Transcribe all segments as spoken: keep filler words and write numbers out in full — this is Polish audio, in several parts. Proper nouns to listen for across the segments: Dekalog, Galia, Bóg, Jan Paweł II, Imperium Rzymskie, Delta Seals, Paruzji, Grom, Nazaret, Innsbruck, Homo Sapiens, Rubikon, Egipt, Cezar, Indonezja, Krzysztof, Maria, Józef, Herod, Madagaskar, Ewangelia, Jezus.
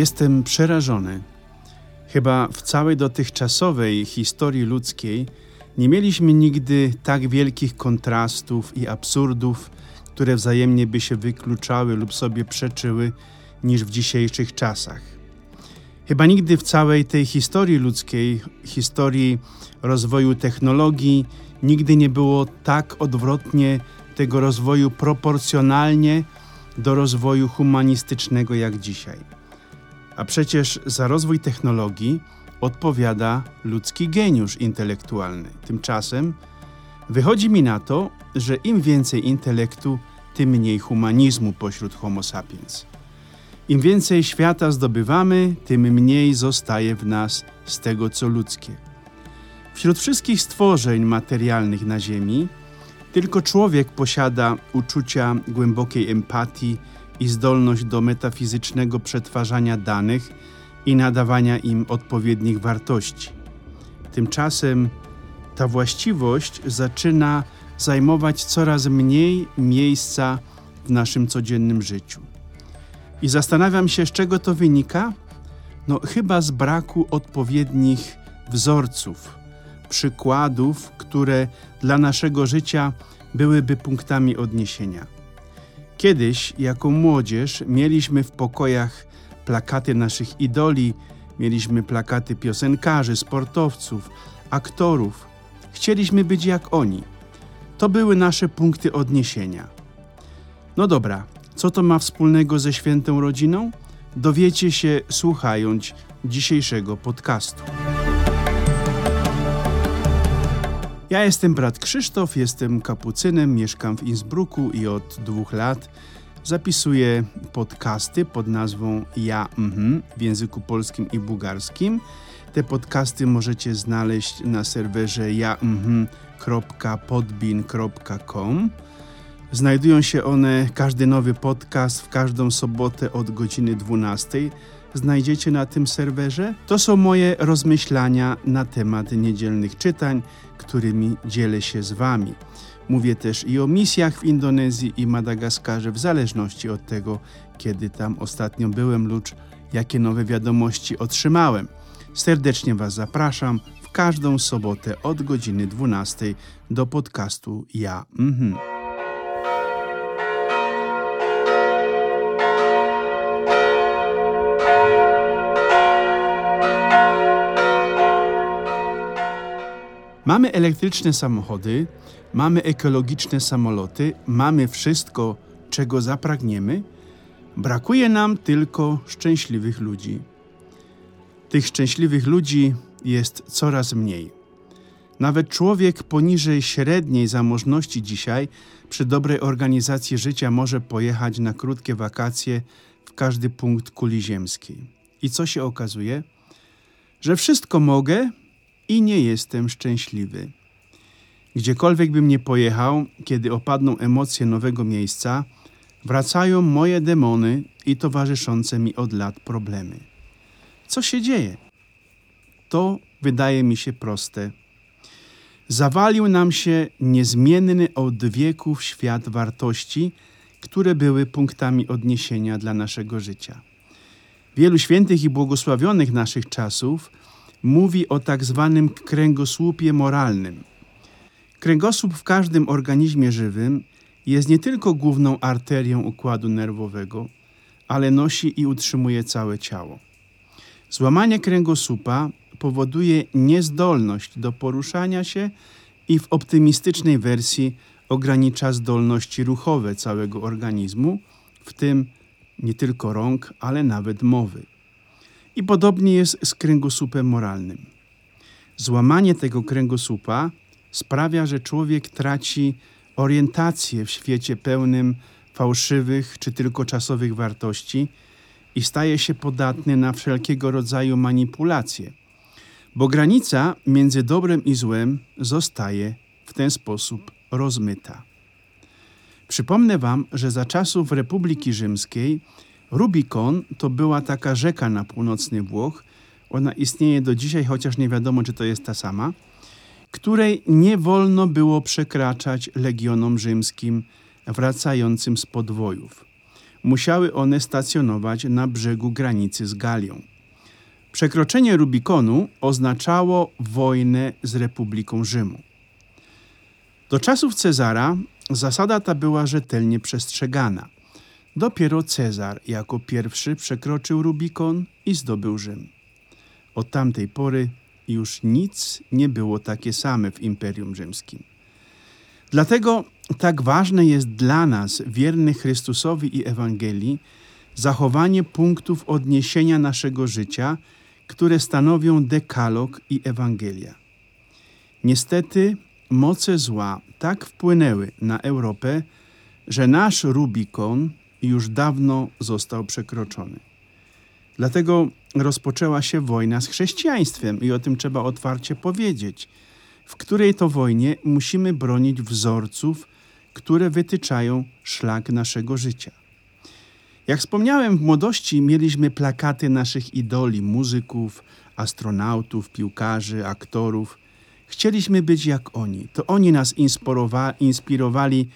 Jestem przerażony. Chyba w całej dotychczasowej historii ludzkiej nie mieliśmy nigdy tak wielkich kontrastów i absurdów, które wzajemnie by się wykluczały lub sobie przeczyły, niż w dzisiejszych czasach. Chyba nigdy w całej tej historii ludzkiej, historii rozwoju technologii, nigdy nie było tak odwrotnie tego rozwoju proporcjonalnie do rozwoju humanistycznego jak dzisiaj. A przecież za rozwój technologii odpowiada ludzki geniusz intelektualny. Tymczasem wychodzi mi na to, że im więcej intelektu, tym mniej humanizmu pośród Homo sapiens. Im więcej świata zdobywamy, tym mniej zostaje w nas z tego, co ludzkie. Wśród wszystkich stworzeń materialnych na Ziemi, tylko człowiek posiada uczucia głębokiej empatii i zdolność do metafizycznego przetwarzania danych i nadawania im odpowiednich wartości. Tymczasem ta właściwość zaczyna zajmować coraz mniej miejsca w naszym codziennym życiu. I zastanawiam się, z czego to wynika? No chyba z braku odpowiednich wzorców, przykładów, które dla naszego życia byłyby punktami odniesienia. Kiedyś, jako młodzież, mieliśmy w pokojach plakaty naszych idoli, mieliśmy plakaty piosenkarzy, sportowców, aktorów. Chcieliśmy być jak oni. To były nasze punkty odniesienia. No dobra, co to ma wspólnego ze świętą rodziną? Dowiecie się, słuchając dzisiejszego podcastu. Ja jestem brat Krzysztof, jestem kapucynem, mieszkam w Innsbrucku i od dwóch lat zapisuję podcasty pod nazwą Ja mhm w języku polskim i bułgarskim. Te podcasty możecie znaleźć na serwerze ja mhm kropka podbin kropka com. Znajdują się one, każdy nowy podcast w każdą sobotę od godziny dwunastej. Znajdziecie na tym serwerze. To są moje rozmyślania na temat niedzielnych czytań, którymi dzielę się z Wami. Mówię też i o misjach w Indonezji i Madagaskarze, w zależności od tego, kiedy tam ostatnio byłem lub jakie nowe wiadomości otrzymałem. Serdecznie Was zapraszam w każdą sobotę od godziny dwunastej do podcastu Ja mhm. Mamy elektryczne samochody, mamy ekologiczne samoloty, mamy wszystko, czego zapragniemy. Brakuje nam tylko szczęśliwych ludzi. Tych szczęśliwych ludzi jest coraz mniej. Nawet człowiek poniżej średniej zamożności dzisiaj przy dobrej organizacji życia może pojechać na krótkie wakacje w każdy punkt kuli ziemskiej. I co się okazuje? Że wszystko mogę i nie jestem szczęśliwy. Gdziekolwiek bym nie pojechał, kiedy opadną emocje nowego miejsca, wracają moje demony i towarzyszące mi od lat problemy. Co się dzieje? To wydaje mi się proste. Zawalił nam się niezmienny od wieków świat wartości, które były punktami odniesienia dla naszego życia. Wielu świętych i błogosławionych naszych czasów mówi o tak zwanym kręgosłupie moralnym. Kręgosłup w każdym organizmie żywym jest nie tylko główną arterią układu nerwowego, ale nosi i utrzymuje całe ciało. Złamanie kręgosłupa powoduje niezdolność do poruszania się i w optymistycznej wersji ogranicza zdolności ruchowe całego organizmu, w tym nie tylko rąk, ale nawet mowy. I podobnie jest z kręgosłupem moralnym. Złamanie tego kręgosłupa sprawia, że człowiek traci orientację w świecie pełnym fałszywych czy tylko czasowych wartości i staje się podatny na wszelkiego rodzaju manipulacje, bo granica między dobrem i złem zostaje w ten sposób rozmyta. Przypomnę Wam, że za czasów Republiki Rzymskiej Rubikon to była taka rzeka na północnych Włoch, ona istnieje do dzisiaj, chociaż nie wiadomo, czy to jest ta sama, której nie wolno było przekraczać legionom rzymskim wracającym z podwojów. musiały one stacjonować na brzegu granicy z Galią. Przekroczenie Rubikonu oznaczało wojnę z Republiką Rzymu. Do czasów Cezara zasada ta była rzetelnie przestrzegana. Dopiero Cezar jako pierwszy przekroczył Rubikon i zdobył Rzym. Od tamtej pory już nic nie było takie same w Imperium Rzymskim. Dlatego tak ważne jest dla nas, wiernych Chrystusowi i Ewangelii, zachowanie punktów odniesienia naszego życia, które stanowią Dekalog i Ewangelia. Niestety moce zła tak wpłynęły na Europę, że nasz Rubikon już dawno został przekroczony. Dlatego rozpoczęła się wojna z chrześcijaństwem i o tym trzeba otwarcie powiedzieć, w której to wojnie musimy bronić wzorców, które wytyczają szlak naszego życia. Jak wspomniałem, w młodości mieliśmy plakaty naszych idoli, muzyków, astronautów, piłkarzy, aktorów. Chcieliśmy być jak oni. To oni nas inspirowali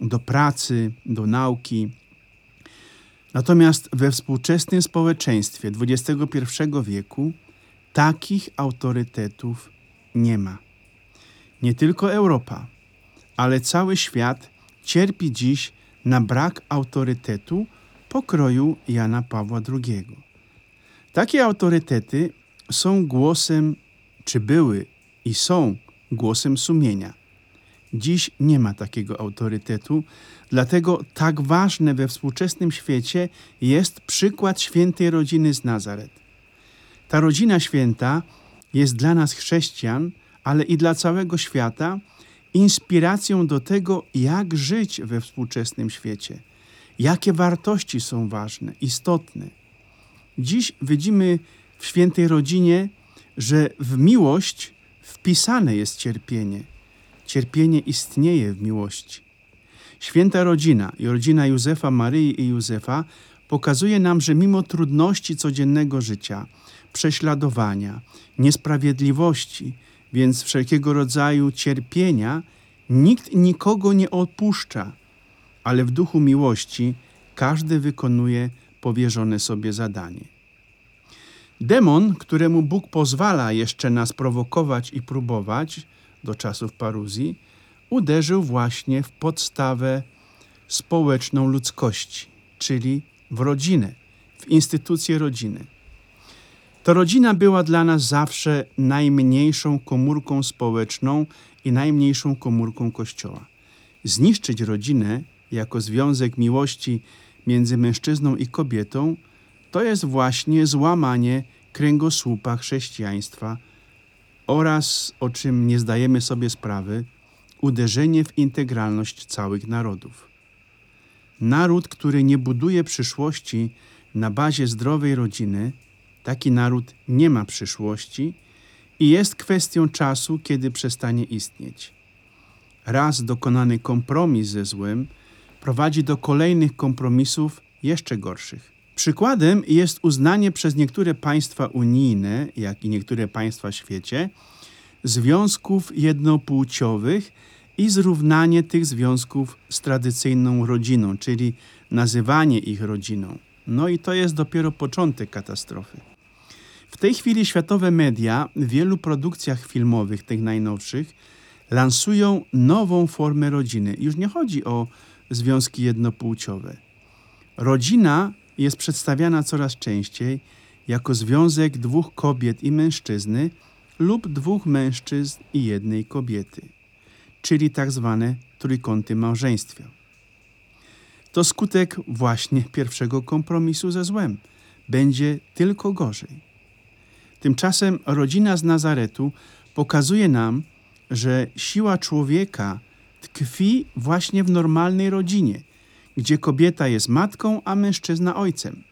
do pracy, do nauki. Natomiast we współczesnym społeczeństwie dwudziestego pierwszego wieku takich autorytetów nie ma. Nie tylko Europa, ale cały świat cierpi dziś na brak autorytetu pokroju Jana Pawła drugiego. Takie autorytety są głosem, czy były i są głosem sumienia. Dziś nie ma takiego autorytetu, dlatego tak ważne we współczesnym świecie jest przykład świętej rodziny z Nazaret. Ta rodzina święta jest dla nas chrześcijan, ale i dla całego świata inspiracją do tego, jak żyć we współczesnym świecie. Jakie wartości są ważne, istotne. Dziś widzimy w świętej rodzinie, że w miłość wpisane jest cierpienie. Cierpienie istnieje w miłości. Święta rodzina i rodzina Józefa, Maryi i Józefa pokazuje nam, że mimo trudności codziennego życia, prześladowania, niesprawiedliwości, więc wszelkiego rodzaju cierpienia, nikt nikogo nie opuszcza, ale w duchu miłości każdy wykonuje powierzone sobie zadanie. Demon, któremu Bóg pozwala jeszcze nas prowokować i próbować do czasów Paruzji, uderzył właśnie w podstawę społeczną ludzkości, czyli w rodzinę, w instytucję rodziny. To rodzina była dla nas zawsze najmniejszą komórką społeczną i najmniejszą komórką Kościoła. Zniszczyć rodzinę jako związek miłości między mężczyzną i kobietą, to jest właśnie złamanie kręgosłupa chrześcijaństwa oraz, o czym nie zdajemy sobie sprawy, uderzenie w integralność całych narodów. Naród, który nie buduje przyszłości na bazie zdrowej rodziny, taki naród nie ma przyszłości i jest kwestią czasu, kiedy przestanie istnieć. Raz dokonany kompromis ze złem prowadzi do kolejnych kompromisów jeszcze gorszych. Przykładem jest uznanie przez niektóre państwa unijne, jak i niektóre państwa w świecie, związków jednopłciowych i zrównanie tych związków z tradycyjną rodziną, czyli nazywanie ich rodziną. No i to jest dopiero początek katastrofy. W tej chwili światowe media w wielu produkcjach filmowych, tych najnowszych, lansują nową formę rodziny. Już nie chodzi o związki jednopłciowe. Rodzina jest przedstawiana coraz częściej jako związek dwóch kobiet i mężczyzny lub dwóch mężczyzn i jednej kobiety, czyli tak zwane trójkąty małżeństwa. To skutek właśnie pierwszego kompromisu ze złem. Będzie tylko gorzej. Tymczasem rodzina z Nazaretu pokazuje nam, że siła człowieka tkwi właśnie w normalnej rodzinie, gdzie kobieta jest matką, a mężczyzna ojcem.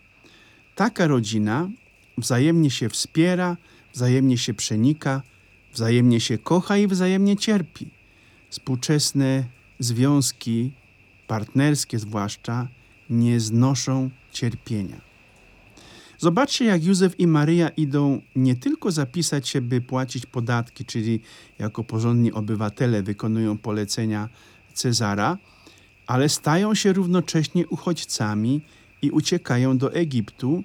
Taka rodzina wzajemnie się wspiera, wzajemnie się przenika, wzajemnie się kocha i wzajemnie cierpi. Współczesne związki, partnerskie zwłaszcza, nie znoszą cierpienia. Zobaczcie, jak Józef i Maryja idą nie tylko zapisać się, by płacić podatki, czyli jako porządni obywatele wykonują polecenia Cezara, ale stają się równocześnie uchodźcami i uciekają do Egiptu,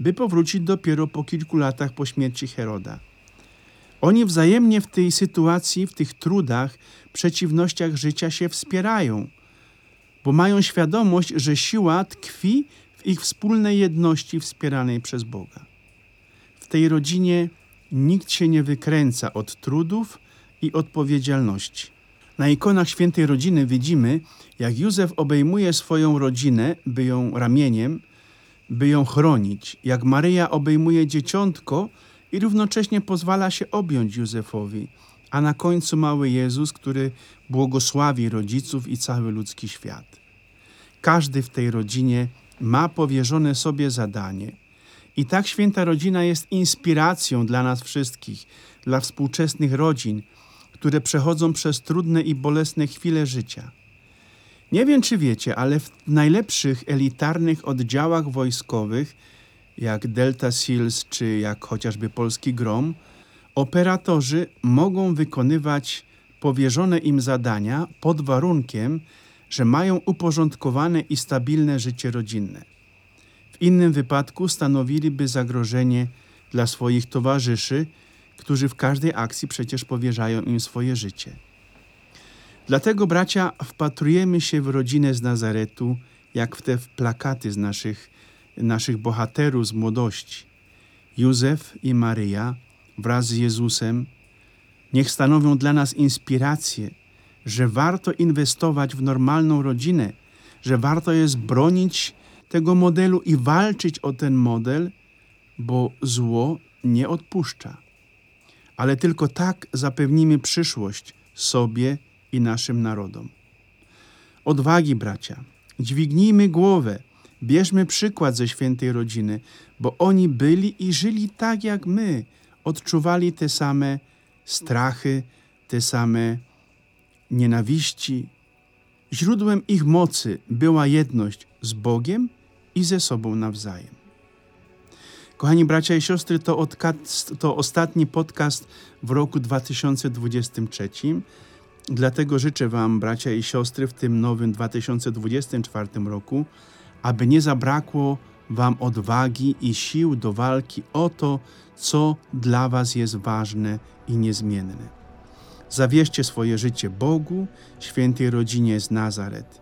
by powrócić dopiero po kilku latach po śmierci Heroda. Oni wzajemnie w tej sytuacji, w tych trudach, przeciwnościach życia się wspierają, bo mają świadomość, że siła tkwi w ich wspólnej jedności wspieranej przez Boga. W tej rodzinie nikt się nie wykręca od trudów i odpowiedzialności. Na ikonach świętej rodziny widzimy, jak Józef obejmuje swoją rodzinę, by ją ramieniem, by ją chronić, jak Maryja obejmuje dzieciątko i równocześnie pozwala się objąć Józefowi, a na końcu mały Jezus, który błogosławi rodziców i cały ludzki świat. Każdy w tej rodzinie ma powierzone sobie zadanie. I tak święta rodzina jest inspiracją dla nas wszystkich, dla współczesnych rodzin, które przechodzą przez trudne i bolesne chwile życia. Nie wiem, czy wiecie, ale w najlepszych elitarnych oddziałach wojskowych, jak Delta Seals czy jak chociażby polski Grom, operatorzy mogą wykonywać powierzone im zadania pod warunkiem, że mają uporządkowane i stabilne życie rodzinne. W innym wypadku stanowiliby zagrożenie dla swoich towarzyszy, którzy w każdej akcji przecież powierzają im swoje życie. Dlatego, bracia, wpatrujemy się w rodzinę z Nazaretu, jak w te plakaty z naszych, naszych bohaterów z młodości. Józef i Maryja wraz z Jezusem niech stanowią dla nas inspirację, że warto inwestować w normalną rodzinę, że warto jest bronić tego modelu i walczyć o ten model, bo zło nie odpuszcza. Ale tylko tak zapewnimy przyszłość sobie i naszym narodom. Odwagi, bracia, dźwignijmy głowę, bierzmy przykład ze świętej rodziny, bo oni byli i żyli tak jak my, odczuwali te same strachy, te same nienawiści. Źródłem ich mocy była jedność z Bogiem i ze sobą nawzajem. Kochani bracia i siostry, to, odkaz, to ostatni podcast w roku dwa tysiące dwudziestym trzecim. Dlatego życzę Wam, bracia i siostry, w tym nowym dwa tysiące dwudziestym czwartym roku, aby nie zabrakło Wam odwagi i sił do walki o to, co dla Was jest ważne i niezmienne. Zawierzcie swoje życie Bogu, świętej rodzinie z Nazaret.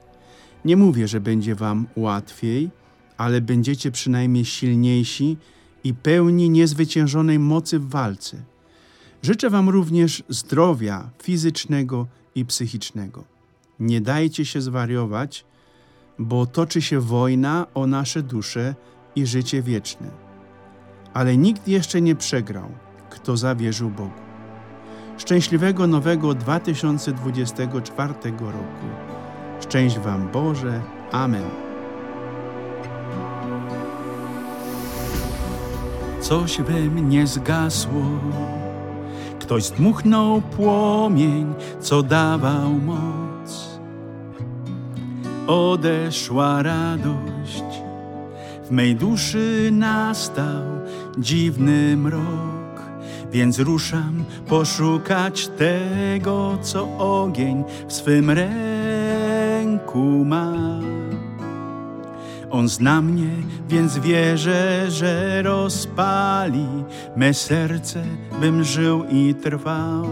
Nie mówię, że będzie Wam łatwiej, ale będziecie przynajmniej silniejsi i pełni niezwyciężonej mocy w walce. Życzę Wam również zdrowia fizycznego i psychicznego. Nie dajcie się zwariować, bo toczy się wojna o nasze dusze i życie wieczne. Ale nikt jeszcze nie przegrał, kto zawierzył Bogu. Szczęśliwego nowego dwa tysiące dwudziestego czwartego roku. Szczęść Wam, Boże. Amen. Coś we mnie zgasło, ktoś zdmuchnął płomień, co dawał moc. Odeszła radość, w mej duszy nastał dziwny mrok, więc ruszam poszukać tego, co ogień w swym ręku ma. On zna mnie, więc wierzę, że rozpali me serce, bym żył i trwał.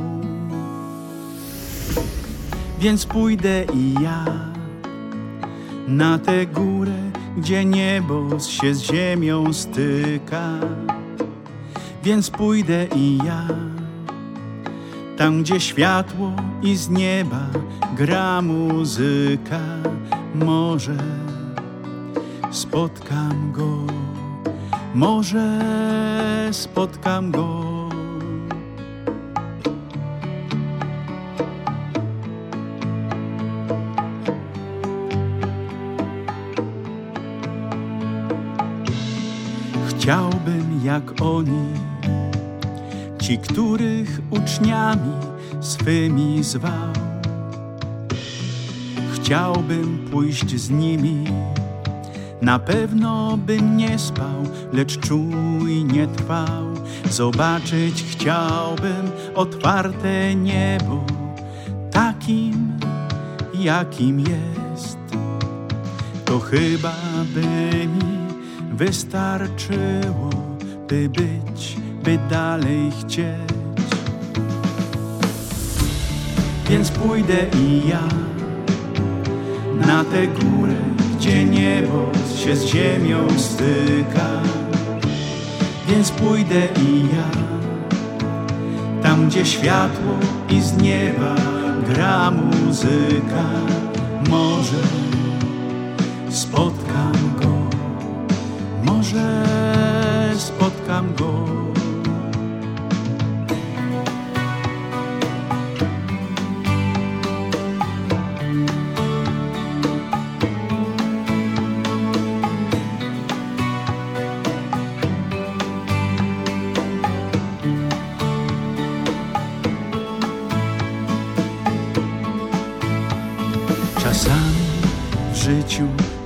Więc pójdę i ja na tę górę, gdzie niebo się z ziemią styka. Więc pójdę i ja tam, gdzie światło i z nieba gra muzyka. Może spotkam Go, może spotkam Go. Chciałbym jak oni, ci, których uczniami swymi zwał. Chciałbym pójść z nimi, na pewno bym nie spał, lecz czujnie trwał. Zobaczyć chciałbym otwarte niebo, takim, jakim jest. to chyba by mi wystarczyło, by być, by dalej chcieć. Więc pójdę i ja na tę górę, gdzie niebo się z ziemią styka. Więc pójdę i ja tam, gdzie światło i z nieba gra muzyka. Może spotkam go, może spotkam go.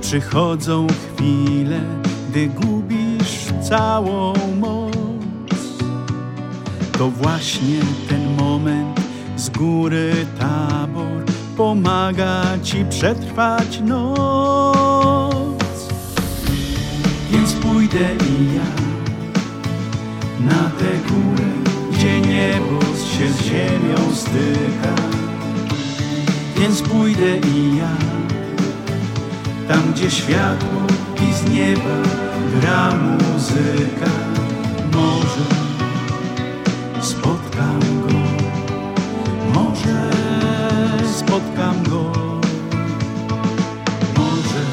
Przychodzą chwile, gdy gubisz całą moc. To właśnie ten moment, z góry tabor pomaga ci przetrwać noc. Więc pójdę i ja na tę górę, gdzie niebo się z ziemią styka. Więc pójdę i ja tam, gdzie światło i z nieba gra muzyka. Może spotkam go, może spotkam go. Może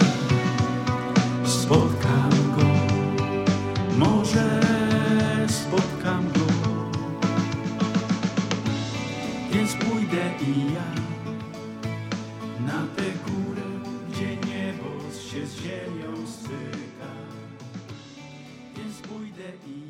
spotkam go, może spotkam go. Więc pójdę i ja na tę górę, gdzie niebo się z ziemią styka, więc pójdę i